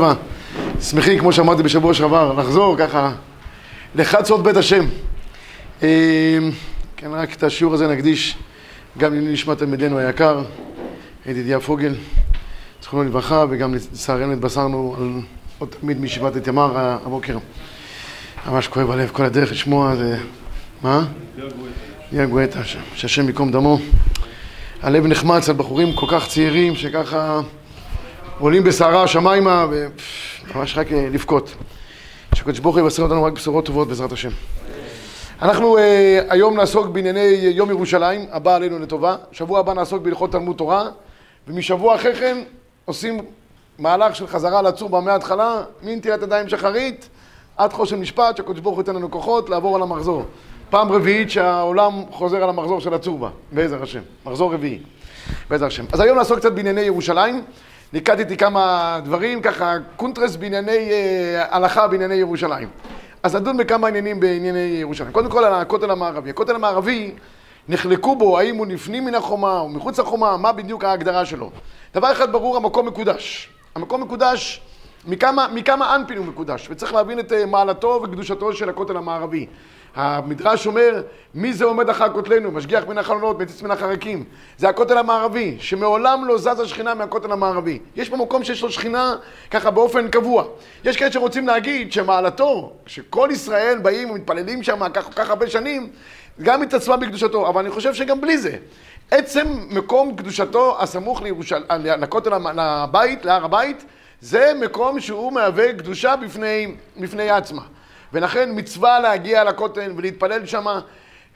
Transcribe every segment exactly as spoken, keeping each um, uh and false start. רבה. שמחים, כמו שאמרתי בשבוע שעבר, לחזור ככה לחצות בית השם. כן, רק את השיעור הזה נקדיש גם לנשמת תלמידנו היקר, ידידיה פוגל, זכרונו לברכה, וגם לצערנו התבשרנו על עוד תלמיד מישיבת את ימר הבוקר. ממש כואב בלב, כל הדרך לשמוע זה... מה? ידידיה גואטה, שהשם יקום דמו. הלב נחמץ על בחורים כל כך צעירים שככה עולים בסערה השמיימה וממש רק לבכות. שקודש בוחי יבשר אותנו רק בשורות טובות בעזרת השם. אנחנו אה, היום נעסוק בענייני יום ירושלים, הבא עלינו לטובה. שבוע הבא נעסוק בהלכות תלמוד תורה, ומשבוע אחרי כן עושים מהלך של חזרה לצורבה מההתחלה, מנטילת ידיים שחרית עד חושן משפט, שקודש בוחי ייתן לנו כוחות לעבור על המחזור. פעם רביעית שהעולם חוזר על המחזור של הצורבה, בעזר השם, מחזור רביעי, בעזר השם. אז היום נעסוק קצת בענייני ירושלים, ניקדתי כמה דברים, ככה קונטרס בענייני אה, הלכה בענייני ירושלים. אז נדון בכמה עניינים בענייני ירושלים. קודם כל על הכותל המערבי. הכותל המערבי, נחלקו בו האם הוא נפנים מן החומה או מחוץ לחומה, מה בדיוק ההגדרה שלו. דבר אחד ברור, המקום מקודש. המקום מקודש, מכמה, מכמה אנפין הוא מקודש, וצריך להבין את מעלתו וקדושתו של הכותל המערבי. המדרש אומר, מי זה עומד אחר כותלנו, משגיח מן החלונות, מציץ מן החרקים. זה הכותל המערבי, שמעולם לא זז השכינה מהכותל המערבי. יש פה מקום שיש לו שכינה ככה באופן קבוע. יש כאלה שרוצים להגיד שמעלתו, שכל ישראל באים ומתפללים שם כך או כך הרבה שנים, גם התעצמה בקדושתו, אבל אני חושב שגם בלי זה. עצם מקום קדושתו הסמוך לירושלים, לכותל, לבית, להר הבית, זה מקום שהוא מהווה קדושה בפני, בפני עצמה. ולכן מצווה להגיע לכותל ולהתפלל שמה.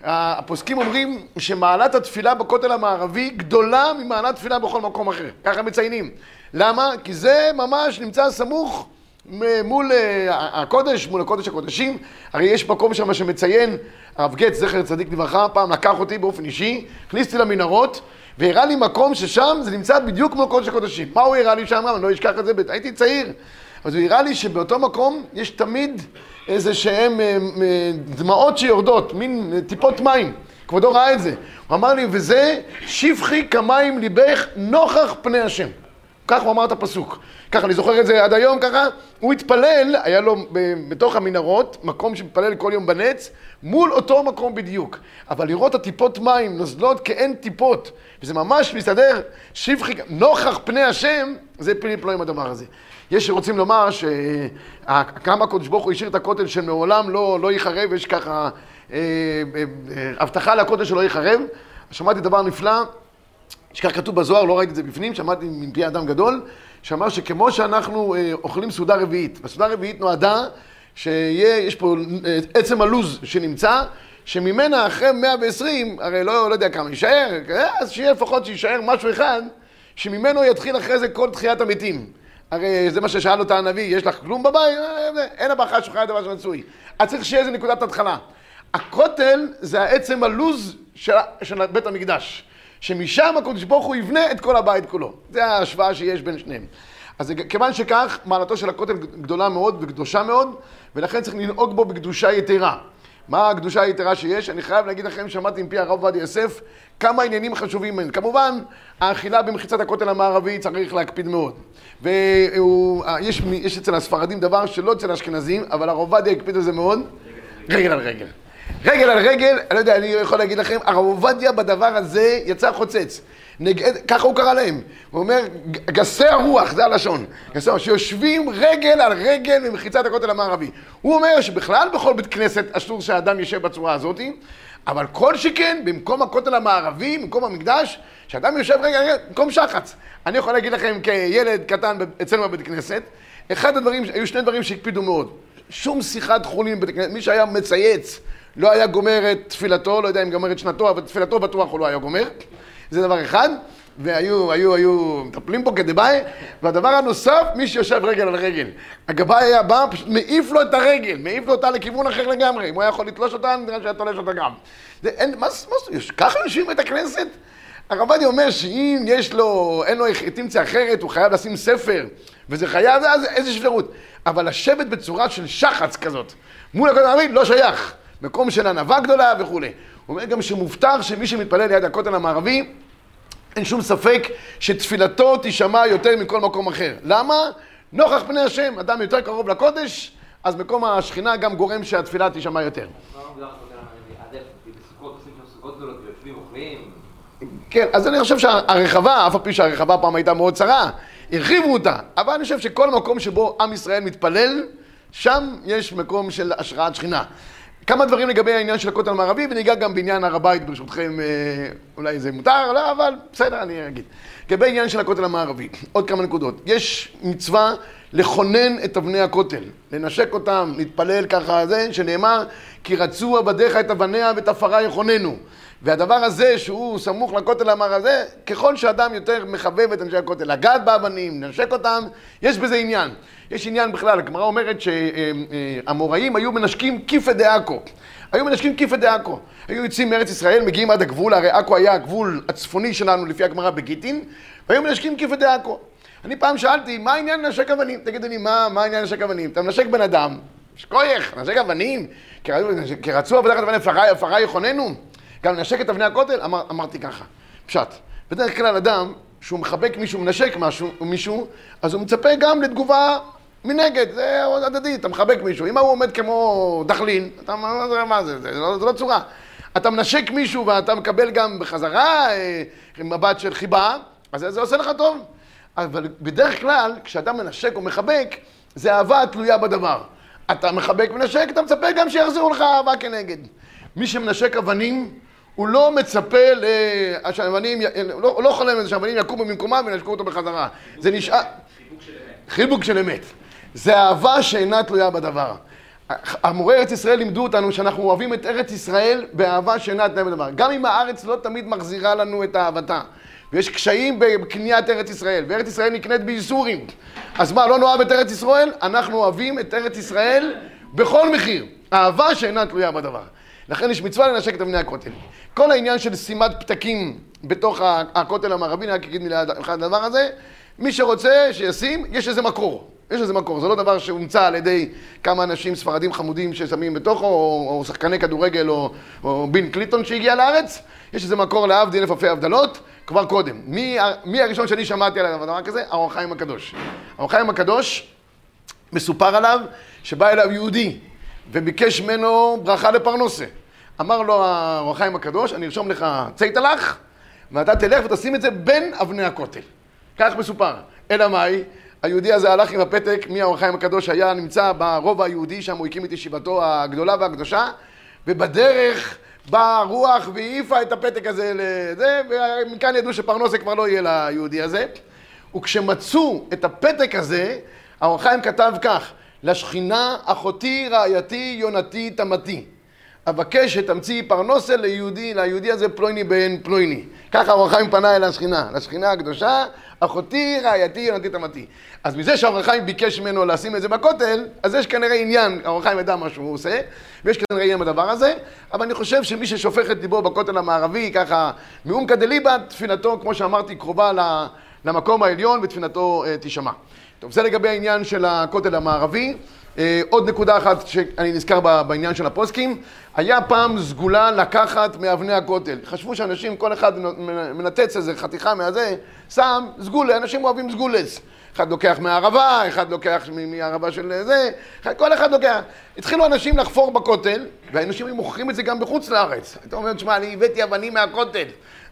הפוסקים אומרים שמעלת התפילה בכותל המערבי גדולה ממעלת תפילה בכל מקום אחר. ככה מציינים. למה? כי זה ממש נמצא סמוך מול הקודש, מול הקודש הקודשים. הרי יש מקום שם שמציין, הרב גץ, זכר צדיק לברכה, פעם לקח אותי באופן אישי, הכניסתי למנהרות, והראה לי מקום ששם זה נמצא בדיוק מול קודש הקודשים. מה הוא הראה לי שם? אני לא אשכח את זה, הייתי צעיר. אז הוא הראה לי שבאותו מקום יש תמיד איזה שהם דמעות שיורדות, מין טיפות מים. כבודו ראה את זה. הוא אמר לי, וזה שפחי כמים ליבך נוכח פני השם. כך הוא אמר את הפסוק. ככה, אני זוכר את זה עד היום, ככה. הוא התפלל, היה לו בתוך המנהרות, מקום שמתפלל כל יום בנץ, מול אותו מקום בדיוק. אבל לראות הטיפות מים נוזלות כאין טיפות, וזה ממש מסתדר, שפחי, נוכח פני השם, זה פילי פלואים הדבר הזה. יש שרוצים לומר שכמה הקדוש ברוך הוא השאיר את הכותל שמעולם לא, לא ייחרב, יש ככה אה, אה, הבטחה לכותל שלא ייחרב. שמעתי דבר נפלא, שכך כתוב בזוהר, לא ראיתי את זה בפנים, שמעתי מפי אדם גדול, שאמר שכמו שאנחנו אה, אוכלים סעודה רביעית, הסעודה הרביעית נועדה שיש פה אה, עצם הלוז שנמצא, שממנה אחרי מאה ועשרים, הרי לא, לא יודע כמה, יישאר, אז שיהיה לפחות שישאר משהו אחד, שממנו יתחיל אחרי זה כל תחיית המתים. הרי זה מה ששאל אותה הנביא, יש לך כלום בבית? אין הבאכה שוכחת דבר שמצוי. אז צריך שיהיה איזה נקודת התחלה. הכותל זה העצם הלוז של, של בית המקדש, שמשם הקדוש ברוך הוא יבנה את כל הבית כולו. זה ההשוואה שיש בין שניהם. אז כיוון שכך, מעלתו של הכותל גדולה מאוד וקדושה מאוד, ולכן צריך לנהוג בו בקדושה יתרה. מה הקדושה היתרה שיש? אני חייב להגיד לכם, שמעתי עם פי הרב עובדיה יוסף, כמה עניינים חשובים מהם. כמובן, האכילה במחיצת הכותל המערבי צריך להקפיד מאוד. ויש יש אצל הספרדים דבר שלא אצל האשכנזים, אבל הרב עובדיה הקפיד על זה מאוד. רגל על רגל. רגל על רגל, אני לא יודע, אני יכול להגיד לכם, הרב עובדיה בדבר הזה יצא חוצץ. נגד, ככה הוא קרא להם. הוא אומר, גסי הרוח, זה הלשון. גסי הרוח, שיושבים רגל על רגל במחיצת הכותל המערבי. הוא אומר שבכלל בכל בית כנסת אסור שהאדם יושב בצורה הזאת, אבל כל שכן, במקום הכותל המערבי, במקום המקדש, שאדם יושב רגל על רגל, במקום שחץ. אני יכול להגיד לכם כילד קטן אצלנו בבית כנסת, אחד הדברים, היו שני דברים שהקפידו מאוד. שום שיחת חולין בבית כנסת, מי שהיה מצייץ, לא היה גומר את תפילתו, לא יודע אם גמר את שנתו, אבל תפילתו בטוח הוא לא היה גומר. זה דבר אחד, והיו, היו, היו, מטפלים פה כדבאי, והדבר הנוסף, מי שיושב רגל על רגל. הגבאי היה בא, פשוט מעיף לו את הרגל, מעיף לו אותה לכיוון אחר לגמרי. אם הוא היה יכול לתלוש אותה, נראה שהיה תולש אותה גם. זה, אין, מה, מה, ככה יושבים את הכנסת? הרב עובדיה אומר שאם יש לו, אין לו אינטנציה אחרת, הוא חייב לשים ספר, וזה חייב, אז איזה שברות. אבל לשבת בצורה של שחץ כזאת, מול הכותל המערבי, לא שייך. מקום של ענווה גדולה וכו'. הוא אומר גם שמובטח שמי שמתפלל ליד הכותל המערבי, אין שום ספק שתפילתו תישמע יותר מכל מקום אחר. למה? נוכח פני השם, אדם יותר קרוב לקודש, אז מקום השכינה גם גורם שהתפילה תשמע יותר. כן, אז אני חושב שהרחבה, אף על פי שהרחבה פעם הייתה מאוד צרה, הרחיבו אותה, אבל אני חושב שכל מקום שבו עם ישראל מתפלל, שם יש מקום של השראת שכינה. כמה דברים לגבי העניין של הכותל המערבי, וניגע גם בעניין הר הבית, ברשותכם, אולי זה מותר, לא, אבל בסדר, אני אגיד. לגבי העניין של הכותל המערבי, עוד כמה נקודות. יש מצווה לכונן את אבני הכותל, לנשק אותם, להתפלל ככה, זה שנאמר, כי רצו עבדיך את אבניה ואת עפרה יכוננו. והדבר הזה שהוא סמוך לכותל המערבי, ככל שאדם יותר מחבב את אנשי הכותל, לגעת באבנים, לנשק אותם, יש בזה עניין. יש עניין בכלל, הגמרא אומרת שהמוראים היו מנשקים כיפה דעכו. היו מנשקים כיפה דעכו. היו יוצאים מארץ ישראל, מגיעים עד הגבול, הרי עכו היה הגבול הצפוני שלנו לפי הגמרא בגיטין, והיו מנשקים כיפה דעכו. אני פעם שאלתי, מה העניין לנשק אבנים? תגידו לי, מה, מה העניין לנשק אבנים? אתה מנשק בן אדם, שכוייך, נשק אבנים, כי רצו עבדיך את אבניה ועפרה יכוננו. גם לנשק את אבני הכותל, אמר, אמרתי ככה, פשט. בדרך כלל אדם, שהוא מחבק מישהו, מנשק משהו, מישהו, אז הוא מצפה גם לתגובה מנגד, זה הדדי, אתה מחבק מישהו. אם הוא עומד כמו דחלין, אתה אומר, מה זה, זה, זה, לא, זה לא צורה. אתה מנשק מישהו ואתה מקבל גם בחזרה אה, מבט של חיבה, אז זה עושה לך טוב. אבל בדרך כלל, כשאדם מנשק או מחבק, זה אהבה תלויה בדבר. אתה מחבק מנשק, אתה מצפה גם שיחזרו לך אהבה כנגד. מי שמנשק אבנים, הוא לא מצפה שהאבנים, הוא לא חולם איזה שהאבנים יקומו במקומם ונשקו אותו בחזרה. זה נשאר... חיבוק של אמת. חיבוק של אמת. זה אהבה שאינה תלויה בדבר. המורי ארץ ישראל לימדו אותנו שאנחנו אוהבים את ארץ ישראל באהבה שאינה תלויה בדבר. גם אם הארץ לא תמיד מחזירה לנו את אהבתה. ויש קשיים בקניית ארץ ישראל, וארץ ישראל נקנית בייסורים. אז מה, לא נאהב את ארץ ישראל? אנחנו אוהבים את ארץ ישראל בכל מחיר. אהבה שאינה תלויה בדבר. לכן יש מצווה לנשק את אבני הכותל. כל העניין של שימת פתקים בתוך הכותל המערבי, אני רק אגיד מילה אחת לדבר הזה, מי שרוצה שישים, יש איזה מקור. יש איזה מקור, זה לא דבר שהומצא על ידי כמה אנשים ספרדים חמודים ששמים בתוכו, או, או שחקני כדורגל, או, או בן קליטון שהגיע לארץ. יש איזה מקור להבדיל אלף אלפי הבדלות, כבר קודם. מי, מי הראשון שאני שמעתי על הדבר כזה? אור החיים הקדוש. אור החיים הקדוש, מסופר עליו, שבא אליו יהודי, וביקש ממנו ברכה לפרנסה. אמר לו אור החיים הקדוש, אני ארשום לך צייטלך, ואתה תלך ותשים את זה בין אבני הכותל. כך מסופר. אלא מאי, היהודי הזה הלך עם הפתק, מי אור החיים הקדוש היה נמצא ברובע היהודי, שם הוא הקים את ישיבתו הגדולה והקדושה, ובדרך באה הרוח והעיפה את הפתק הזה לזה, ומכאן ידעו שפרנסה כבר לא יהיה ליהודי הזה. וכשמצאו את הפתק הזה, אור החיים כתב כך, לשכינה, אחותי, רעייתי, יונתי, תמתי. אבקש שתמציא פרנסה ליהודי, ליהודי הזה פלויני בן פלויני. ככה אור החיים פנה אל השכינה, לשכינה הקדושה, אחותי, רעייתי, יונתי, תמתי. אז מזה שאור החיים ביקש ממנו לשים את זה בכותל, אז יש כנראה עניין, אור החיים ידע מה שהוא עושה, ויש כנראה עניין בדבר הזה, אבל אני חושב שמי ששופך את ליבו בכותל המערבי, ככה, מעומקא דליבא, תפילתו, כמו שאמרתי, קרובה למקום העליון, ותפילתו תשמע. טוב, זה לגבי העניין של הכותל המערבי. עוד נקודה אחת שאני נזכר בעניין של הפוסקים, היה פעם סגולה לקחת מאבני הכותל. חשבו שאנשים, כל אחד מנתץ איזה חתיכה מהזה, שם סגולה, אנשים אוהבים סגולס. אחד לוקח מהערבה, אחד לוקח מהערבה של זה, כל אחד לוקח. התחילו אנשים לחפור בכותל, והאנשים מוכרים את זה גם בחוץ לארץ. אתה אומר, תשמע, אני הבאתי אבנים מהכותל.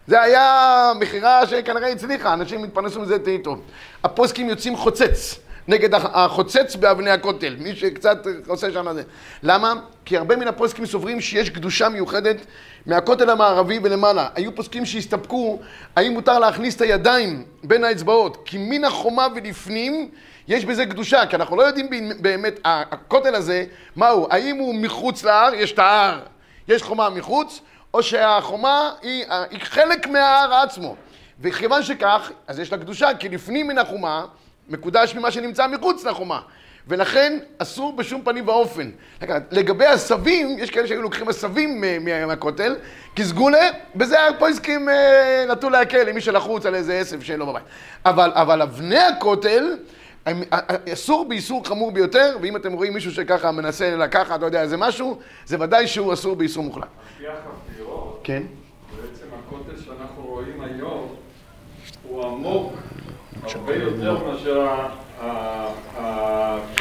זה היה מכירה שכנראה הצליחה, אנשים התפרנסו מזה טוב. הפוסקים יוצאים חוצץ, נגד החוצץ באבני הכותל, מי שקצת עושה שם זה. למה? כי הרבה מן הפוסקים סוברים שיש קדושה מיוחדת מהכותל המערבי ולמעלה. היו פוסקים שהסתפקו, האם מותר להכניס את הידיים בין האצבעות, כי מן החומה ולפנים יש בזה קדושה, כי אנחנו לא יודעים באמת, הכותל הזה, מהו, האם הוא מחוץ להר, יש את ההר, יש חומה מחוץ, או שהחומה היא, היא חלק מההר עצמו. וכיוון שכך, אז יש לה קדושה, כי לפנים מן החומה, מקודש ממה שנמצא מחוץ לחומה. ולכן אסור בשום פנים ואופן. לגבי הסבים, יש כאלה שהיו לוקחים הסבים מהכותל, כי סגולה, בזה הפוסקים נטו להקל, למי שלחוץ על איזה עשב שלא בבית. אבל, אבל אבני הכותל, אסור באיסור חמור ביותר, ואם אתם רואים מישהו שככה מנסה לקחת, אתה יודע, זה משהו, זה ודאי שהוא אסור באיסור מוחלט. על פי החפירות, כן? בעצם הכותל שאנחנו רואים היום, הוא עמוק הרבה יותר מאשר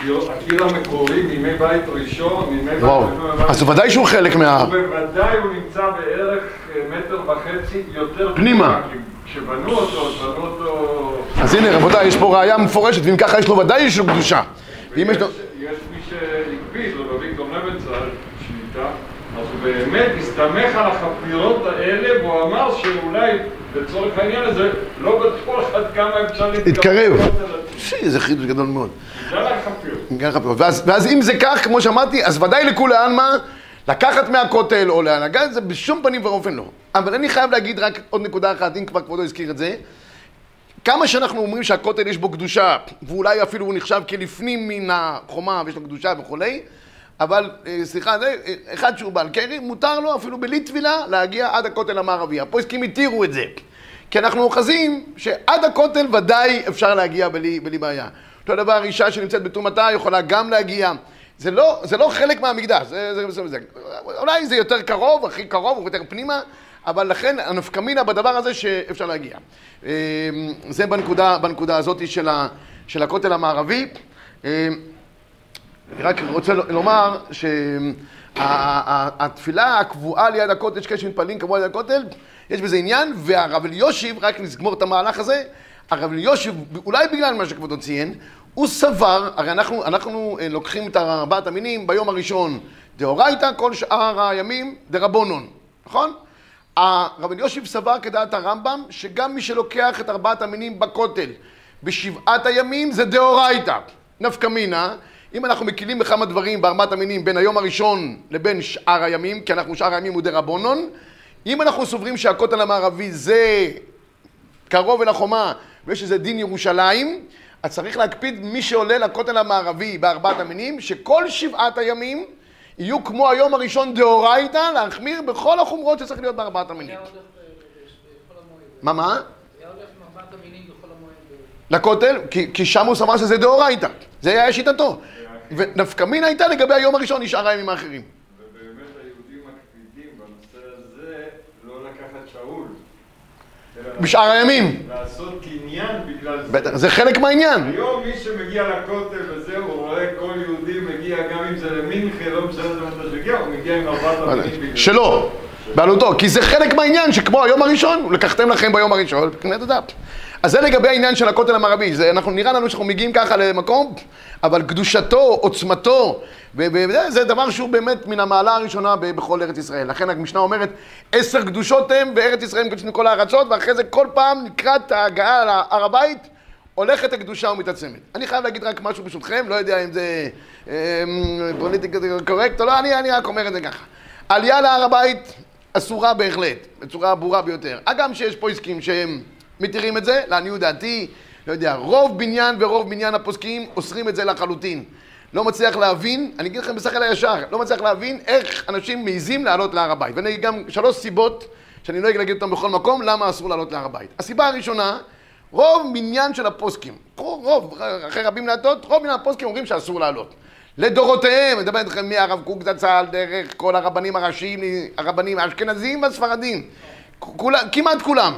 הקיר המקורי מימי בית ראשון, מימי בית ראשון. אז בוודאי שהוא חלק מה... ובוודאי הוא נמצא בערך מטר וחצי יותר פנימה. כשבנו אותו, בנו אותו... אז הנה רבותיי, יש פה ראייה מפורשת, ואם ככה יש לו ודאי יש לו קדושה. ויש מי שהקביד, רב אביגדור לבנצל, שליטה, אז הוא באמת הסתמך על החפירות האלה, והוא אמר שאולי לצורך העניין הזה לא בטוח עד כמה אפשר להתקרב. זה חידוש גדול מאוד. בגלל החפירות. ואז אם זה כך, כמו שאמרתי, אז ודאי לכולן מה? לקחת מהכותל או להנהגה, זה בשום פנים ואופן לא. אבל אני חייב להגיד רק עוד נקודה אחת, אם כבר כבודו הזכיר את זה. כמה שאנחנו אומרים שהכותל יש בו קדושה, ואולי אפילו הוא נחשב כלפנים מן החומה ויש לו קדושה וכולי, אבל, סליחה, אחד שהוא בעל קרי, מותר לו אפילו בלי תפילה להגיע עד הכותל המערבי. הפוסקים התירו את זה. כי אנחנו אוחזים שעד הכותל ודאי אפשר להגיע בלי, בלי בעיה. אותו דבר, אישה שנמצאת בתומתה יכולה גם להגיע. זה לא, זה לא חלק מהמקדש. זה, זה, זה, זה. אולי זה יותר קרוב, הכי קרוב, או יותר פנימה, אבל לכן הנפקמינה בדבר הזה שאפשר להגיע. זה בנקודה, בנקודה הזאת של, ה, של הכותל המערבי. אני רק רוצה לומר שהתפילה הקבועה ליד הכותל, יש כשמתפללים קבועה ליד הכותל, יש בזה עניין, והרב אליושיב, רק נסגמור את המהלך הזה, הרב אליושיב, אולי בגלל מה שכבודו ציין, הוא סבר, הרי אנחנו, אנחנו לוקחים את ארבעת המינים ביום הראשון דאורייתא, כל שאר הימים דרבנן, נכון? הרב אליושיב סבר כדעת הרמב"ם, שגם מי שלוקח את ארבעת המינים בכותל בשבעת הימים זה דאורייתא, נפקא מינה, אם אנחנו מקילים בכמה דברים בארבעת המינים בין היום הראשון לבין שאר הימים, כי אנחנו שאר הימים הוא דרבנן, אם אנחנו סוברים שהכותל המערבי זה קרוב אל החומה ויש איזה דין ירושלים, אז צריך להקפיד מי שעולה לכותל המערבי בארבעת המינים, שכל שבעת הימים יהיו כמו היום הראשון דאורייתא, להחמיר בכל החומרות שצריך להיות בארבעת המינים. מה מה? היה הולך מארבעת המינים בכל המועד. לכותל, כי שם הוא סבר שזה דאורייתא, זה היה שיטתו. ונפקא מינה הייתה לגבי היום הראשון, נשאר הימים האחרים. ובאמת היהודים מקפידים בנושא הזה לא לקחת שאול. בשאר הימים. לעשות קניין בגלל זה. בטח, זה חלק מהעניין. היום מי שמגיע לכותל וזה, הוא רואה כל יהודי מגיע גם אם זה למינכה, לא משנה מה זה מגיע, הוא מגיע עם ארבעת המינים בגלל זה. שלא, בעלותו, כי זה חלק מהעניין שכמו היום הראשון, לקחתם לכם ביום הראשון, קנית הדף. אז זה לגבי העניין של הכותל המערבי, זה, אנחנו נראה לנו שאנחנו מגיעים ככה למקום, אבל קדושתו, עוצמתו, זה דבר שהוא באמת מן המעלה הראשונה בכל ארץ ישראל. לכן המשנה אומרת, עשר קדושות הם בארץ ישראל מקדשים כל הארצות, ואחרי זה כל פעם לקראת ההגעה להר הבית, הולכת הקדושה ומתעצמת. אני חייב להגיד רק משהו בשבילכם, לא יודע אם זה פוליטיקה קורקט או לא, אני רק אומר את זה ככה. עלייה להר הבית אסורה בהחלט, בצורה ברורה ביותר. אגב שיש פה עסקים שהם מתירים את זה, לעניות דעתי, לא יודע, רוב בניין ורוב בניין הפוסקים אוסרים את זה לחלוטין. לא מצליח להבין, אני אגיד לכם בשכל הישר, לא מצליח להבין איך אנשים מעיזים לעלות להר הבית. ואני גם שלוש סיבות שאני לא אגיד אותן בכל מקום, למה אסור לעלות להר הבית. הסיבה הראשונה, רוב בניין של הפוסקים, רוב, אחרי רבים להטות, רוב בניין הפוסקים אומרים שאסור לעלות. לדורותיהם, אני מדבר איתכם מהרב קוק זצ"ל, דרך כל הרבנים הראשיים, הרבנים האשכנזים והספרדים, כמעט כולם.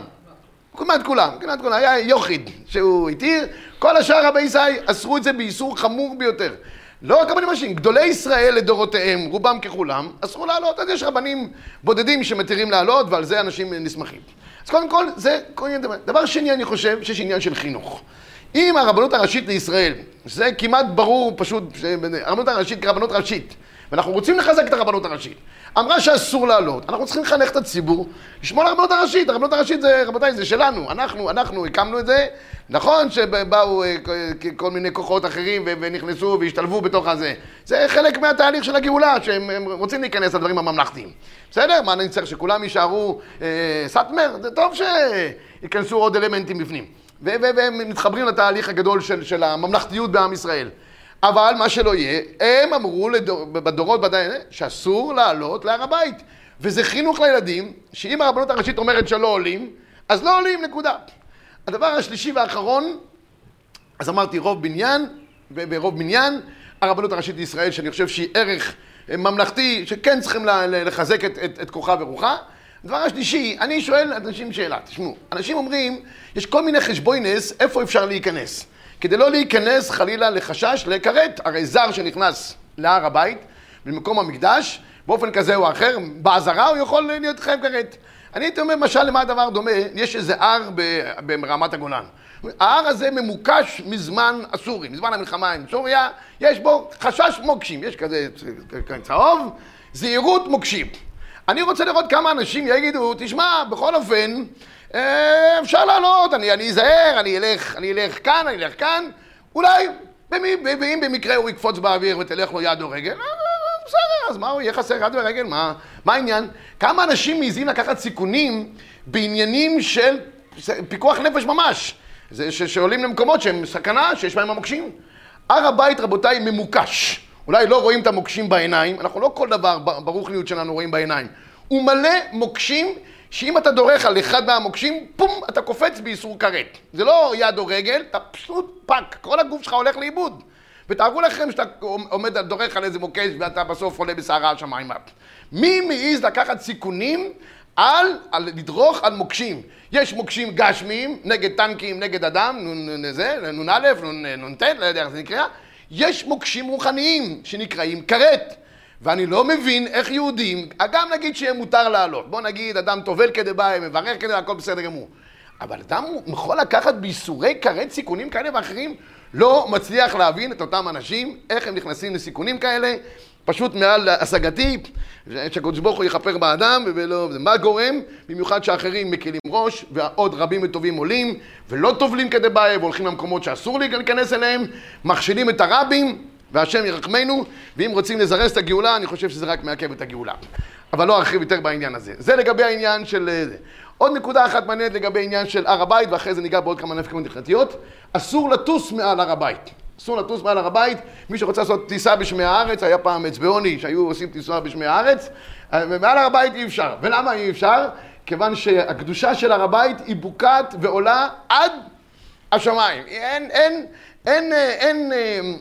כמעט כולם, כמעט כולם, היה יוחיד שהוא התיר, כל השאר רבי ישראל אסרו את זה באיסור חמור ביותר. לא רק רבנים אנשים, גדולי ישראל לדורותיהם, רובם ככולם, אסרו לעלות, אז יש רבנים בודדים שמתירים לעלות ועל זה אנשים נשמחים. אז קודם כל, זה דבר שני, אני חושב שיש עניין של חינוך. אם הרבנות הראשית לישראל, זה כמעט ברור פשוט, הרבנות הראשית כרבנות ראשית, ואנחנו רוצים לחזק את הרבנות הראשית. אמרה שאסור לעלות, אנחנו צריכים לחנך את הציבור, לשמור על הרבנות הראשית, הרבנות הראשית זה, רבותיי, זה שלנו, אנחנו, אנחנו הקמנו את זה, נכון שבאו כל מיני כוחות אחרים ונכנסו והשתלבו בתוך הזה, זה חלק מהתהליך של הגאולה, שהם רוצים להיכנס לדברים הממלכתיים, בסדר? מה אני צריך שכולם יישארו אה, סאטמר? זה טוב שיכנסו עוד אלמנטים בפנים, והם מתחברים לתהליך הגדול של, של הממלכתיות בעם ישראל. אבל מה שלא יהיה, הם אמרו לדור, בדורות בדיין שאסור לעלות להר הבית. וזה חינוך לילדים, שאם הרבנות הראשית אומרת שלא עולים, אז לא עולים, נקודה. הדבר השלישי והאחרון, אז אמרתי רוב בניין, ברוב בניין, הרבנות הראשית לישראל, שאני חושב שהיא ערך ממלכתי, שכן צריכים לחזק את, את, את כוחה ורוחה. הדבר השלישי, אני שואל אנשים שאלה, תשמעו, אנשים אומרים, יש כל מיני חשבוינס, איפה אפשר להיכנס? כדי לא להיכנס חלילה לחשש לקראת, הרי זר שנכנס להר הבית, במקום המקדש, באופן כזה או אחר, בעזרה הוא יכול להיות חייב כרת. אני הייתי אומר, משל למה הדבר דומה, יש איזה הר ברמת הגולן. ההר הזה ממוקש מזמן הסורי, מזמן המלחמה עם סוריה, יש בו חשש מוקשים, יש כזה צהוב, זהירות מוקשים. אני רוצה לראות כמה אנשים יגידו, תשמע, בכל אופן, אפשר לעלות, אני אזהר, אני אלך, אני אלך כאן, אני אלך כאן, אולי, אם במקרה הוא יקפוץ באוויר ותלך לו יד או רגל, בסדר, אז מה הוא יהיה חסר יד ורגל? מה העניין? כמה אנשים מעיזים לקחת סיכונים בעניינים של פיקוח נפש ממש, שעולים למקומות שהם סכנה, שיש בהם המוקשים? הר הבית, רבותיי, ממוקש. אולי לא רואים את המוקשים בעיניים, אנחנו לא כל דבר ברוחניות שלנו רואים בעיניים. הוא מלא מוקשים, שאם אתה דורך על אחד מהמוקשים, פום, אתה קופץ באיסור כרת. זה לא יד או רגל, אתה פשוט פאק, כל הגוף שלך הולך לאיבוד. ותארו לכם שאתה עומד דורך על איזה מוקש ואתה בסוף עולה בסערה השמיים. מי מעיז לקחת סיכונים על, על לדרוך על מוקשים? יש מוקשים גשמיים, נגד טנקים, נגד אדם, נון זה, נון א', נון ת', לא יודע איך זה נקרא. יש מוקשים רוחניים שנקראים כרת. ואני לא מבין איך יהודים, גם נגיד שיהיה מותר לעלות. בוא נגיד, אדם טובל כדי ביי, מברך כדי, הכל בסדר גמור. אבל אדם יכול לקחת ביסורי כרת סיכונים כאלה ואחרים, לא מצליח להבין את אותם אנשים, איך הם נכנסים לסיכונים כאלה, פשוט מעל השגתי, שקודש ברוך הוא יכפר באדם, ולא, מה גורם? במיוחד שאחרים מקילים ראש, ועוד רבים וטובים עולים, ולא טובלים כדי ביי, והולכים למקומות שאסור להיכנס אליהם, מכשילים את הרבים, והשם ירחמנו, ואם רוצים לזרז את הגאולה, אני חושב שזה רק מעכב את הגאולה. אבל לא ארחיב יותר בעניין הזה. זה לגבי העניין של... עוד נקודה אחת מעניינת לגבי העניין של הר הבית, ואחרי זה ניגע בעוד כמה נפקות הלכתיות. אסור לטוס מעל הר הבית. אסור לטוס מעל הר הבית. מי שרוצה לעשות טיסה בשמי הארץ, היה פעם אצבעוני שהיו עושים טיסה בשמי הארץ, ומעל הר הבית אי אפשר. ולמה אי אפשר? כיוון שהקדושה של הר הבית היא בוקעת ועולה עד השמיים. אין, אין, אין, אין,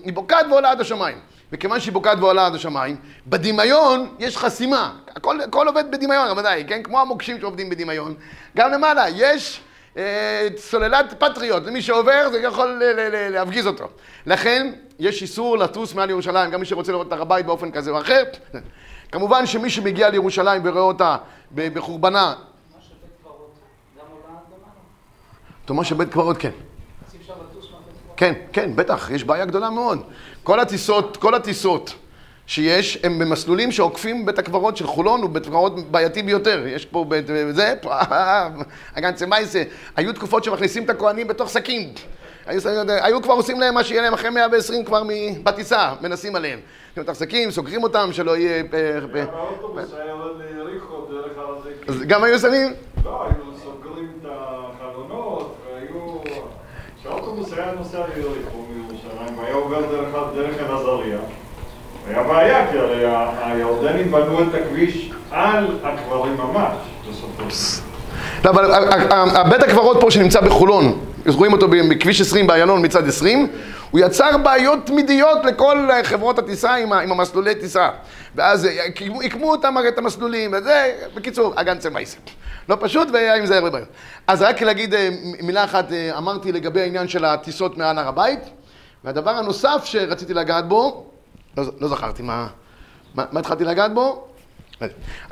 היא בוקעת ועולה עד השמיים. וכיוון שהיא בוקעת ועולה עד השמיים, בדמיון יש חסימה. הכל, הכל עובד בדמיון, רבותיי, כן? כמו המוקשים שעובדים בדמיון. גם למעלה, יש אה, סוללת פטריוט. למי שעובר, זה יכול להפגיז אותו. לכן, יש איסור לטוס מעל ירושלים, גם מי שרוצה לראות את הר הבית באופן כזה או אחר. כמובן שמי שמגיע לירושלים ורואה אותה בחורבנה... מה שבית קברות, גם עולה עד למעלה? תומש שבית קברות, כן. כן, כן, בטח, יש בעיה גדולה מאוד. כל הטיסות, כל הטיסות שיש, הם במסלולים שעוקפים בית הקברות של חולון, ובית הקברות בעייתי ביותר. יש פה, בית, זה, פה, אגן צמייסה, היו תקופות שמכניסים את הכהנים בתוך שקים. היו, היו כבר עושים להם מה שיהיה להם אחרי מאה ועשרים כבר מבטיסה, מנסים עליהם. הם תחסקים, סוגרים אותם, שלא יהיה... האוטובוס היה לריחו דרך הרזק. אז גם היו שמים? לא, היו סוגרים את החלונות, והיו... כשהאוטובוס היה נוסע לריחו מירושלים, היה עובר דרך הנזריה. היה בעיה, כי הרי הירדנים בנו את הכביש על הקברים ממש, בסופו של דבר. אבל הבית הקברות פה שנמצא בחולון, רואים אותו בכביש עשרים, באיילון מצד עשרים, הוא יצר בעיות תמידיות לכל חברות הטיסה עם המסלולי טיסה. ואז יקמו אותם את המסלולים, וזה, בקיצור, אגן צל מייסק. לא פשוט, והיה עם זה הרבה בעיות. אז רק להגיד מילה אחת, אמרתי לגבי העניין של הטיסות מעל הר הבית, והדבר הנוסף שרציתי לגעת בו, לא, לא זכרתי מה, מה, מה התחלתי לגעת בו.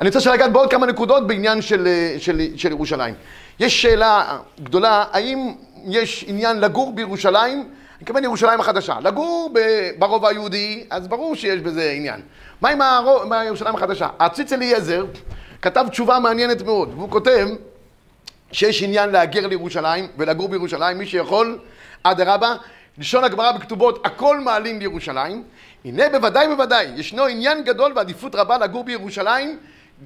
אני רוצה שלגעת בעוד כמה נקודות בעניין של, של, של ירושלים. יש שאלה גדולה, האם יש עניין לגור בירושלים? אני אקבל ירושלים החדשה. לגור ברובע היהודי, אז ברור שיש בזה עניין. מה עם הרוב, ירושלים החדשה? הציץ אליעזר כתב תשובה מעניינת מאוד, והוא כותב שיש עניין להגר לירושלים ולגור בירושלים, מי שיכול, עד הרבה. לשון הגמרא בכתובות, הכל מעלים לירושלים. הנה בוודאי בוודאי, ישנו עניין גדול ועדיפות רבה לגור בירושלים,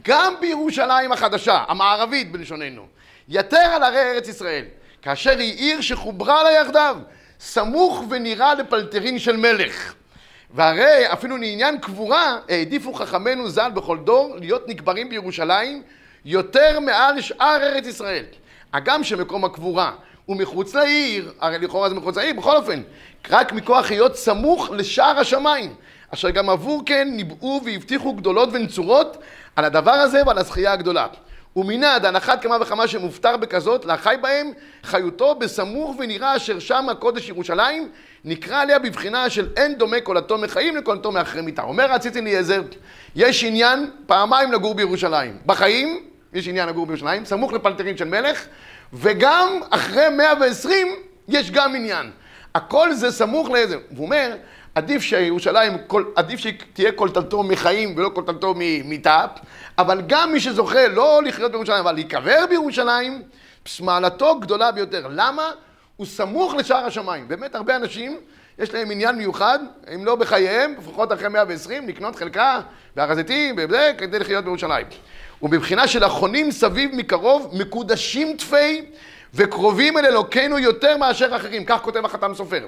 גם בירושלים החדשה, המערבית בלשוננו. יתר על הרי ארץ ישראל, כאשר היא עיר שחוברה לה יחדיו, סמוך ונראה לפלטרין של מלך. והרי אפילו לעניין קבורה, העדיפו חכמנו ז"ל בכל דור להיות נקברים בירושלים, יותר מעל שאר ארץ ישראל. הגם שמקום הקבורה, ומחוץ לעיר, הרי לכאורה זה מחוץ לעיר, בכל אופן, רק מכוח היות סמוך לשער השמיים, אשר גם עבור כן ניבאו והבטיחו גדולות ונצורות על הדבר הזה ועל הזכייה הגדולה. ומנעד, הנחת כמה וכמה שמובטר בכזאת, לחי בהם חיותו בסמוך ונראה אשר שם הקודש ירושלים, נקרא עליה בבחינה של אין דומה קולתו מחיים לקולתו מאחרי מיתה. אומר רציתי לי עזר, יש עניין פעמיים לגור בירושלים. בחיים, יש עניין לגור בירושלים, סמוך לפלטרין של מלך, וגם אחרי מאה ועשרים יש גם עניין. הכל זה סמוך לעזר. והוא אומר, עדיף שירושלים, עדיף שתהיה קולטלתו מחיים ולא קולטלתו ממיתה, אבל גם מי שזוכה לא לחיות בירושלים, אבל להיקבר בירושלים, מעלתו גדולה ביותר. למה? הוא סמוך לשער השמיים. באמת הרבה אנשים, יש להם עניין מיוחד, אם לא בחייהם, לפחות אחרי מאה ועשרים, לקנות חלקה בהר הזיתים, ובזה, כדי לחיות בירושלים. ובבחינה של החונים סביב מקרוב, מקודשים תפי, וקרובים אל אלוקינו יותר מאשר אחרים. כך כותב החתם סופר.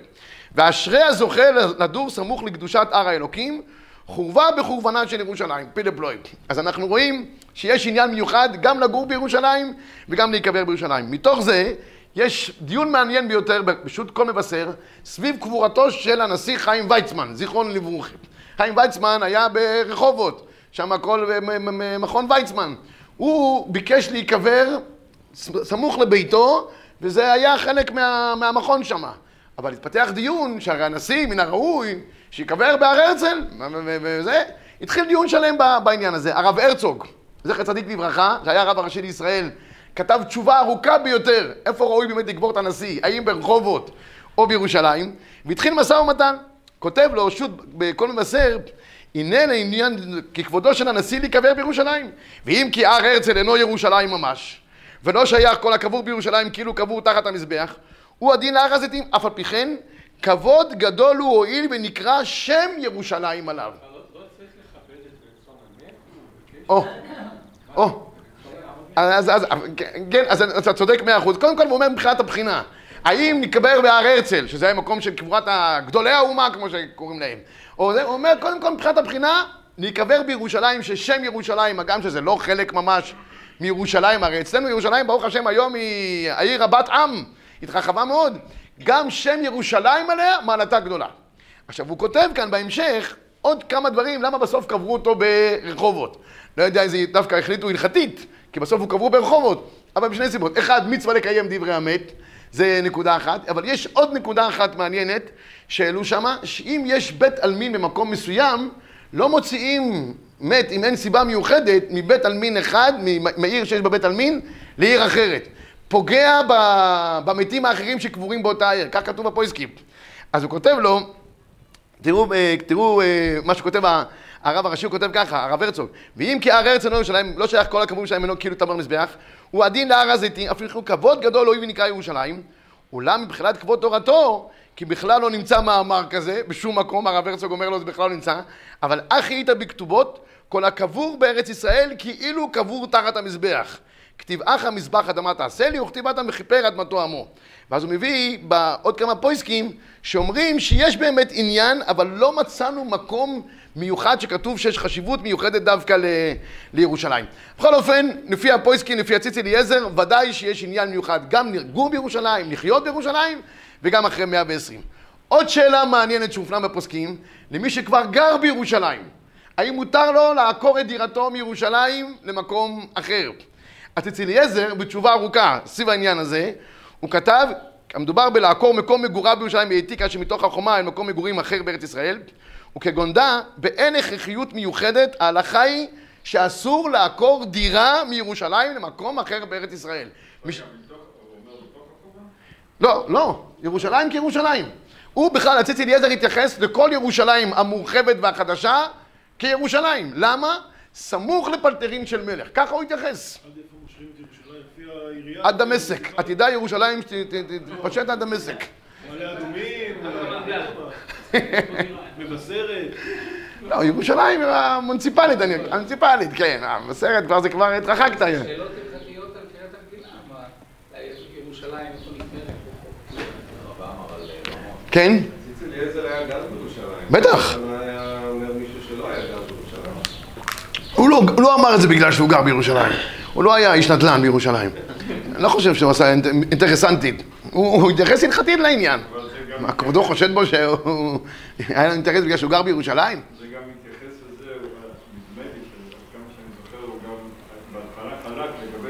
ואשרי הזוכה לדור סמוך לקדושת הר האלוקים, חורבה בחורבנן של ירושלים, פילה בלוי. אז אנחנו רואים שיש עניין מיוחד גם לגור בירושלים וגם להיקבר בירושלים. מתוך זה יש דיון מעניין ביותר בשו"ת כל מבשר סביב קבורתו של הנשיא חיים ויצמן, זיכרון לברכה. חיים ויצמן היה ברחובות, שם הכל מכון ויצמן. הוא ביקש להיקבר סמוך לביתו, וזה היה חלק מה, מהמכון שם. אבל התפתח דיון שהרי הנשיא מן הראוי שיקבר בהר הרצל, וזה, התחיל דיון שלם בעניין הזה. הרב הרצוג, זכר צדיק לברכה, שהיה הרב הראשי לישראל, כתב תשובה ארוכה ביותר, איפה ראוי באמת לקבור את הנשיא, האם ברחובות או בירושלים, והתחיל משא ומתן. כותב לו שו"ת בכל מבשר, הנה לעניין, כי כבודו של הנשיא להיקבר בירושלים, ואם כי הר הרצל אינו ירושלים ממש, ולא שייך כל הקבור בירושלים כאילו קבור תחת המזבח, הוא הדין להר הזיתים, אף על פי כן, כבוד גדול הוא הועיל ונקרא שם ירושלים עליו. אתה לא צריך לכבד את רצון המלך, הוא מבקש... או, או, אז אתה צודק מאה אחוז. קודם כל הוא אומר מבחינת הבחינה, האם נקבר בהר הרצל, שזה היה מקום של קבורת גדולי האומה, כמו שקוראים להם, הוא אומר קודם כל מבחינת הבחינה, נקבר בירושלים ששם ירושלים, גם שזה לא חלק ממש, מירושלים, הרי אצלנו ירושלים, ברוך השם, היום היא העיר רבת עם, התרחבה מאוד. גם שם ירושלים עליה, מעלתה גדולה. עכשיו, הוא כותב כאן בהמשך עוד כמה דברים, למה בסוף קברו אותו ברחובות. לא יודע איזה דווקא החליטו הלכתית, כי בסוף הוא קברו ברחובות, אבל בשני סיבות. אחד, מצווה לקיים דברי המת, זה נקודה אחת, אבל יש עוד נקודה אחת מעניינת שאלו שמה, שאם יש בית עלמין במקום מסוים, לא מוציאים מת, אם אין סיבה מיוחדת, מבית עלמין אחד, מעיר שיש בבית עלמין, לעיר אחרת. פוגע במתים האחרים שקבורים באותה העיר. כך כתוב בפויסקים. אז הוא כותב לו, תראו, תראו מה שכותב הרב הראשי, הוא כותב ככה, הרב הרצוג, ואם כי הר הרצל ירושלים, לא שייך כל הקבורים שלהם אינו כאילו תמר מזבח, הוא הדין להר הזיתים, אפילו כבוד גדול לא ונקרא ירושלים, אולם מבחינת כבוד תורתו, כי בכלל לא נמצא מאמר כזה, בשום מקום, הרב הרצוג אומר לו, זה בכלל לא נמצא, אבל אך היית בכתובות, כל הקבור בארץ ישראל כאילו קבור תחת המזבח. כתיבאך המזבח אדמה תעשה לי, וכתיבת המכיפר אדמתו עמו. ואז הוא מביא בעוד כמה פויסקים, שאומרים שיש באמת עניין, אבל לא מצאנו מקום מיוחד שכתוב שיש חשיבות מיוחדת דווקא ל... לירושלים. בכל אופן, לפי הפויסקים, לפי הציצי ליעזר, ודאי שיש עניין מיוחד, גם נרגור בירושלים, לחיות בירושלים, וגם אחרי מאה ועשרים. עוד שאלה מעניינת שהופנה בפוסקים, למי שכבר גר בירושלים, האם מותר לו לעקור את דירתו מירושלים למקום אחר? הציצי ליעזר, בתשובה ארוכה, סביב העניין הזה, הוא כתב, המדובר בלעקור מקום מגורה בירושלים העתיקה שמתוך החומה אל מקום מגורים אחר בארץ ישראל, וכגונדה, באין הכרחיות מיוחדת, ההלכה היא שאסור לעקור דירה מירושלים למקום אחר בארץ ישראל. מש... לא, לא, ירושלים כירושלים. הוא בכלל, הציצי ליעזר התייחס לכל ירושלים המורחבת והחדשה כירושלים. למה? סמוך לפלטרין של מלך. ככה הוא התייחס. עד איפה מושכים את ירושלים? לפי העירייה? עד דמשק. עתידה ירושלים תתפשט עד דמשק. מעלה אדומים, מבשרת. לא, ירושלים המונציפלית, המונציפלית, כן. המבשרת כבר זה כבר התרחקת. שאלות הלכתיות על קריאת המגילה. מה? ירושלים, איפה נקראת? כן? ציצי ליעזר היה גז בירושלים. בטח. היה אומר מישהו שלא היה גז בירושלים. הוא לא אמר את זה בגלל שהוא גר בירושלים. הוא לא היה איש נדל"ן בירושלים. אני לא חושב שהוא עשה אינטרסנטית. הוא התייחס הלכתית לעניין. כבודו חושד בו שהוא... היה לו אינטרס בגלל שהוא גר בירושלים? זה גם מתייחס לזה, הוא... נדמה לי, כמה שאני זוכר, הוא גם... בהתחלה חלק לגבי...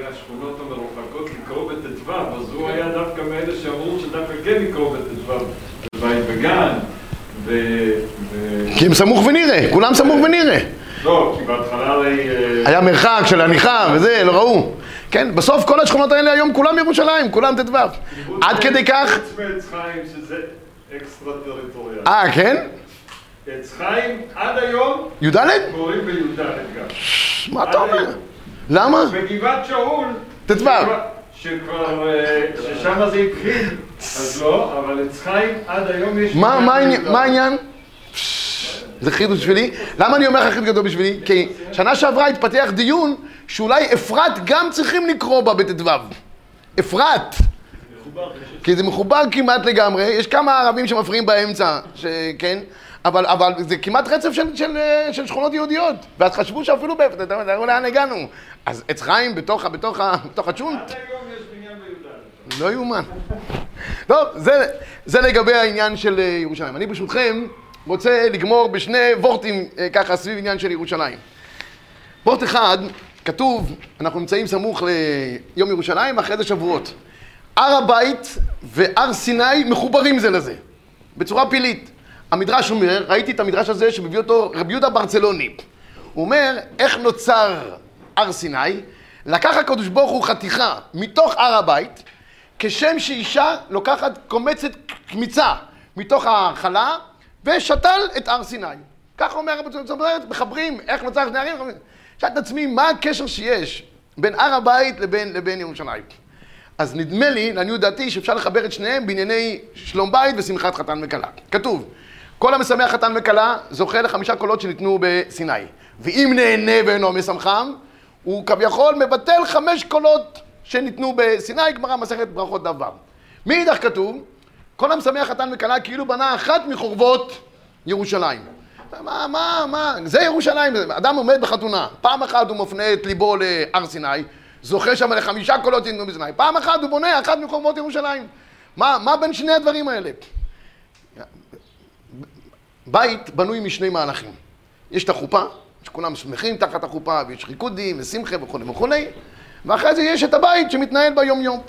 בקניקוב, בבית בגן, ו... כי הם סמוך ונראה, כולם סמוך ונראה. לא, כי בהתחלה הרי... היה מרחק של הניחה וזה, לא ראו. כן, בסוף כל השכונות האלה היום כולם ירושלים, כולם תדבר. עד כדי כך... שזה אקסטרה טריטוריאלי. אה, כן? עץ חיים עד היום... יודלת? קוראים ביודלת גם. מה אתה אומר? למה? בגבעת שאול... תדבר. שכבר... ששם זה התחיל, אז לא, אבל עץ חיים עד היום יש... מה העניין? זה חידוש בשבילי. למה אני אומר לך הכי גדול בשבילי? כי שנה שעברה התפתח דיון שאולי אפרת גם צריכים לקרוא בה בתדבב. אפרת. כי זה מחובר כמעט לגמרי. יש כמה ערבים שמפריעים באמצע, שכן? אבל, אבל זה כמעט רצף של, של, של שכונות יהודיות. ואז חשבו שאפילו באפת, אתה אומר, לאן הגענו? אז עץ חיים בתוך, בתוך, בתוך הצ'ונט. עד היום יש בניין ביהודה. לא יאומן. טוב, זה, זה לגבי העניין של ירושלים. אני ברשותכם רוצה לגמור בשני וורטים ככה סביב עניין של ירושלים. וורט אחד, כתוב, אנחנו נמצאים סמוך ליום ירושלים, אחרי זה שבועות. הר הבית והר סיני מחוברים זה לזה, בצורה פילית. המדרש אומר, ראיתי את המדרש הזה שמביא אותו רבי יהודה ברצלוני. הוא אומר, איך נוצר הר סיני? לקח הקדוש ברוך הוא חתיכה מתוך הר הבית, כשם שאישה לוקחת קומצת קמיצה מתוך החלה, ושתל את הר סיני. כך אומר רבי יהודה, מחברים, איך נוצר שני ערים? שאלת עצמי, מה הקשר שיש בין הר הבית לבין, לבין ירושלים? אז נדמה לי, לעניות דעתי, שאפשר לחבר את שניהם בענייני שלום בית ושמחת חתן וכלה. כתוב, כל המשמח חתן וכלה זוכה לחמישה קולות שניתנו בסיני. ואם נהנה ואינו משמחם, הוא כביכול מבטל חמש קולות שניתנו בסיני, גמרא מסכת ברכות דף ו. מאידך כתוב, כל המשמח חתן וכלה כאילו בנה אחת מחורבות ירושלים. מה, מה, מה? זה ירושלים. אדם עומד בחתונה. פעם אחת הוא מפנה את ליבו להר סיני, זוכה שם לחמישה קולות ניתנו בסיני. פעם אחת הוא בונה אחת מחורבות ירושלים. מה, מה בין שני הדברים האלה? בית בנוי משני מהלכים. יש את החופה, שכולם שמחים תחת החופה, ויש ריקודים ושמחה וכו' וכו'. ואחרי זה יש את הבית שמתנהל ביום יום.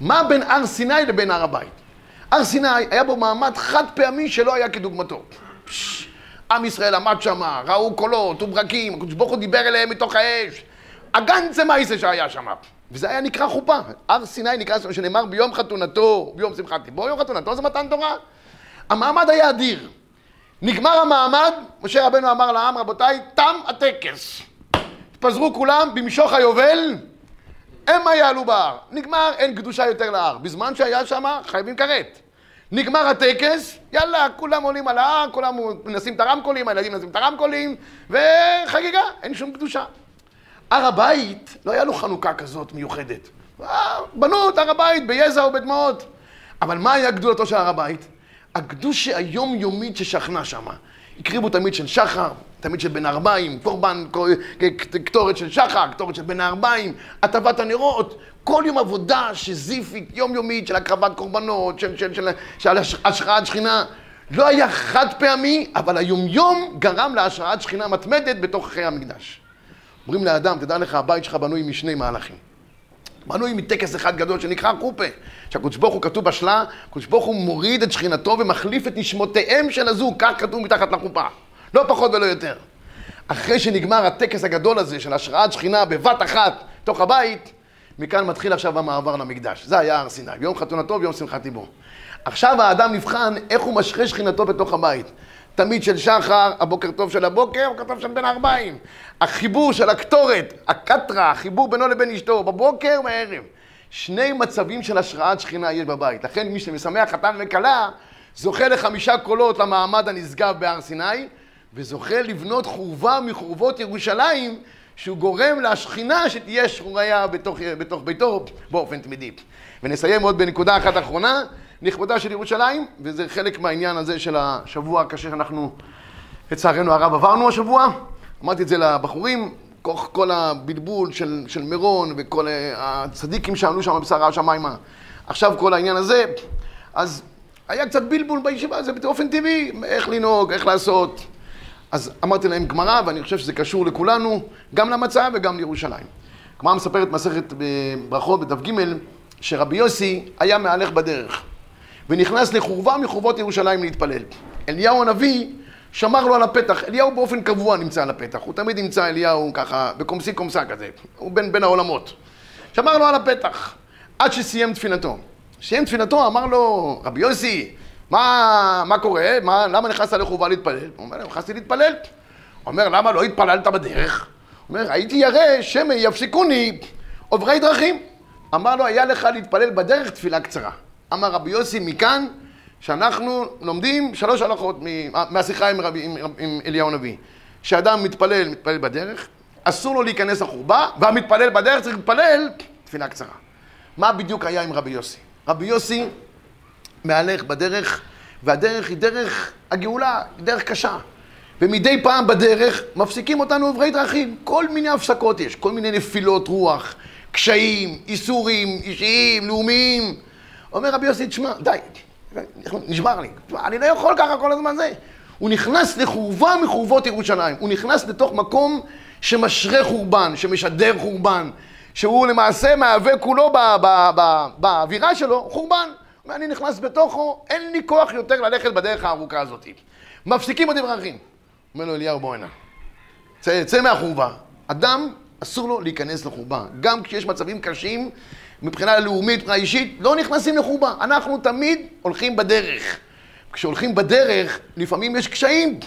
מה בין הר סיני לבין הר הבית? הר סיני היה בו מעמד חד פעמי שלא היה כדוגמתו. פשש, עם ישראל עמד שם, ראו קולות וברקים, הקדוש ברוך הוא דיבר אליהם מתוך האש. הגנצה מייסה שהיה שם. וזה היה נקרא חופה. הר סיני נקרא שנאמר ביום חתונתו, ביום שמחת ליבו, יום חתונתו זה מתן תורה. המעמד היה אדיר. נגמר המעמד, משה רבנו אמר לעם, רבותיי, תם הטקס. התפזרו כולם במשוך היובל, המה יעלו בהר. נגמר, אין קדושה יותר להר. בזמן שהיה שם, חייבים כרת. נגמר הטקס, יאללה, כולם עולים על ההר, כולם מנסים את הרמקולים, הילדים מנסים את הרמקולים, וחגיגה, אין שום קדושה. הר הבית, לא היה לו חנוכה כזאת מיוחדת. בנו את הר הבית ביזע ובדמעות. אבל מה היה גדולתו של הר הבית? הקדושה היומיומית ששכנה שמה. הקריבו תמיד של שחר, תמיד של בן ארבעים, קורבן, קטורת של שחר, קטורת של בן ארבעים, הטבת הנרות, כל יום עבודה שזיפית, יומיומית, של הקרבת קורבנות, של, של, של, של השחרת שכינה. לא היה חד פעמי, אבל היומיום גרם להשחרת שכינה מתמדת בתוך חיי המקדש. אומרים לאדם, תדע לך, הבית שלך בנוי משני מהלכים. בנוי מטקס אחד גדול שנקרא חופה, שהקדוש ברוך הוא כתוב בשלה, הקדוש ברוך הוא מוריד את שכינתו ומחליף את נשמותיהם של הזוג, כך כתוב מתחת לחופה, לא פחות ולא יותר. אחרי שנגמר הטקס הגדול הזה של השראת שכינה בבת אחת תוך הבית, מכאן מתחיל עכשיו המעבר למקדש. זה היה הר סיני, ביום חתונתו וביום שמחת ליבו. עכשיו האדם נבחן איך הוא משרה שכינתו בתוך הבית. תמיד של שחר, הבוקר טוב של הבוקר, הבוקר טוב של בן ארבעים. החיבור של הקטורת, הקטרה, החיבור בינו לבין אשתו, בבוקר ובערב. שני מצבים של השראת שכינה יש בבית. לכן מי שמשמח חתן וכלה, זוכה לחמישה קולות למעמד הנשגב בהר סיני, וזוכה לבנות חורבה מחורבות ירושלים, שהוא גורם להשכינה שתהיה שרוריה בתוך, בתוך ביתו באופן תמידי. ונסיים עוד בנקודה אחת אחרונה, לכבודה של ירושלים, וזה חלק מהעניין הזה של השבוע, כאשר אנחנו, לצערנו הרב, עברנו השבוע. אמרתי את זה לבחורים, כל הבלבול של, של מירון וכל הצדיקים שעלו שם בשערה השמיימה. עכשיו כל העניין הזה, אז היה קצת בלבול בישיבה, זה באופן טבעי, איך לנהוג, איך לעשות. אז אמרתי להם גמרא, ואני חושב שזה קשור לכולנו, גם למצב וגם לירושלים. גמרא מספרת מסכת ברכות בדף ג' שרבי יוסי היה מהלך בדרך. ונכנס לחורבה מחורבות ירושלים להתפלל. אליהו הנביא שמר לו על הפתח, אליהו באופן קבוע נמצא על הפתח, הוא תמיד נמצא אליהו ככה, בקומסי קומסה כזה, הוא בין, בין העולמות. שמר לו על הפתח, עד שסיים תפילתו. סיים תפילתו, אמר לו, רבי יוסי, מה, מה קורה? מה, למה נכנסת לחורבה להתפלל? הוא אומר, נכנסתי להתפלל. הוא אומר, למה לא התפללת בדרך? הוא אומר, הייתי ירא, שמא יפסיקוני, עוברי דרכים. אמר לו, היה לך להתפלל בדרך תפילה קצרה. אמר רבי יוסי, מכאן שאנחנו לומדים שלוש הלכות מהשיחה עם, רבי, עם, עם אליהו הנביא. כשאדם מתפלל, מתפלל בדרך, אסור לו להיכנס לחורבה, והמתפלל בדרך צריך להתפלל תפילה קצרה. מה בדיוק היה עם רבי יוסי? רבי יוסי מהלך בדרך, והדרך היא דרך הגאולה, היא דרך קשה. ומדי פעם בדרך מפסיקים אותנו עוברי דרכים. כל מיני הפסקות יש, כל מיני נפילות רוח, קשיים, איסורים, אישיים, לאומיים. אומר רבי יוסי, תשמע, די, נשבר לי, אני לא יכול ככה כל הזמן זה. הוא נכנס לחורבה מחורבות ירושלים, הוא נכנס לתוך מקום שמשרה חורבן, שמשדר חורבן, שהוא למעשה מהווה כולו באווירה שלו, חורבן. ואני נכנס בתוכו, אין לי כוח יותר ללכת בדרך הארוכה הזאת. מפסיקים אותי ברכים. אומר לו אליהו, בוא הנה. צא, צא מהחורבה. אדם אסור לו להיכנס לחורבה. גם כשיש מצבים קשים, מבחינה לאומית, מבחינה אישית, לא נכנסים לחורבה. אנחנו תמיד הולכים בדרך. כשהולכים בדרך, לפעמים יש קשיים,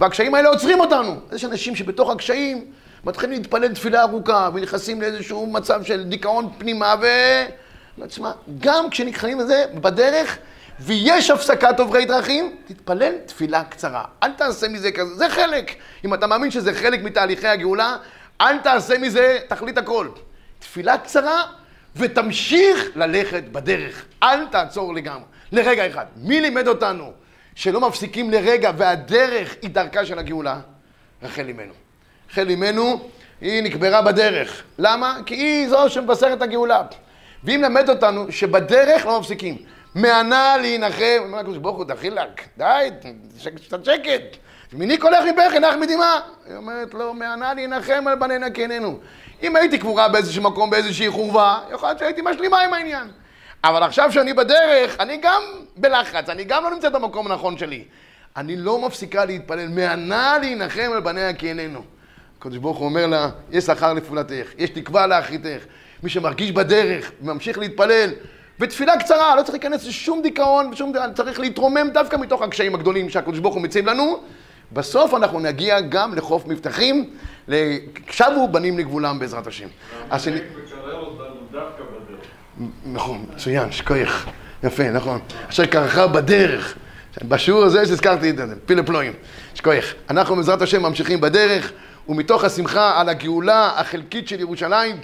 והקשיים האלה עוצרים אותנו. יש אנשים שבתוך הקשיים מתחילים להתפלל תפילה ארוכה, ונכנסים לאיזשהו מצב של דיכאון פנימה, ו... תשמע, גם כשנכנסים לזה בדרך, ויש הפסקת עוברי דרכים, תתפלל תפילה קצרה. אל תעשה מזה כזה, זה חלק. אם אתה מאמין שזה חלק מתהליכי הגאולה, אל תעשה מזה, תחליט הכל. תפילה קצרה, ותמשיך ללכת בדרך. אל תעצור לגמרי. לרגע אחד. מי לימד אותנו שלא מפסיקים לרגע, והדרך היא דרכה של הגאולה? רחל אימנו. רחל אימנו, היא נקברה בדרך. למה? כי היא זו שמבשרת את הגאולה. והיא מלמד אותנו שבדרך לא מפסיקים. מענה להינחם, אומר הקדוש ברוך הוא, דחילק, די, קצת שקט. מניק הולך מבך, אינך מדהימה. היא אומרת לו, מענה להינחם על בנינה כעינינו. אם הייתי קבורה באיזשהו מקום, באיזושהי חורבה, יכול להיות שהייתי משלימה עם העניין. אבל עכשיו שאני בדרך, אני גם בלחץ, אני גם לא נמצא במקום הנכון שלי. אני לא מפסיקה להתפלל, מענה להינחם על בנינה כעינינו. הקדוש ברוך הוא אומר לה, יש שכר לפעולתך, יש תקווה לאחיתך. מי שמרגיש בדרך וממשיך להתפלל, ותפילה קצרה, לא צריך להיכנס לשום דיכאון, ושום... צריך להתרומם דווקא מתוך הקשיים הגדולים שהקדוש ברוך הוא מציב לנו. בסוף אנחנו נגיע גם לחוף מבטחים, לשבו בנים לגבולם בעזרת השם. אז אני... מקרר אותנו דווקא בדרך. נכון, מצוין, שכוח. יפה, נכון. אשר קרחה בדרך. בשיעור הזה שהזכרתי את זה, פילפלואים. שכוח. אנחנו בעזרת השם ממשיכים בדרך, ומתוך השמחה על הגאולה החלקית של ירושלים,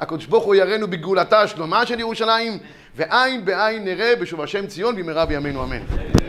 הקדוש ברוך הוא יראינו בגאולתה השלמה של ירושלים, ועין בעין נראה בשוב השם ציון במהרה בימינו אמן.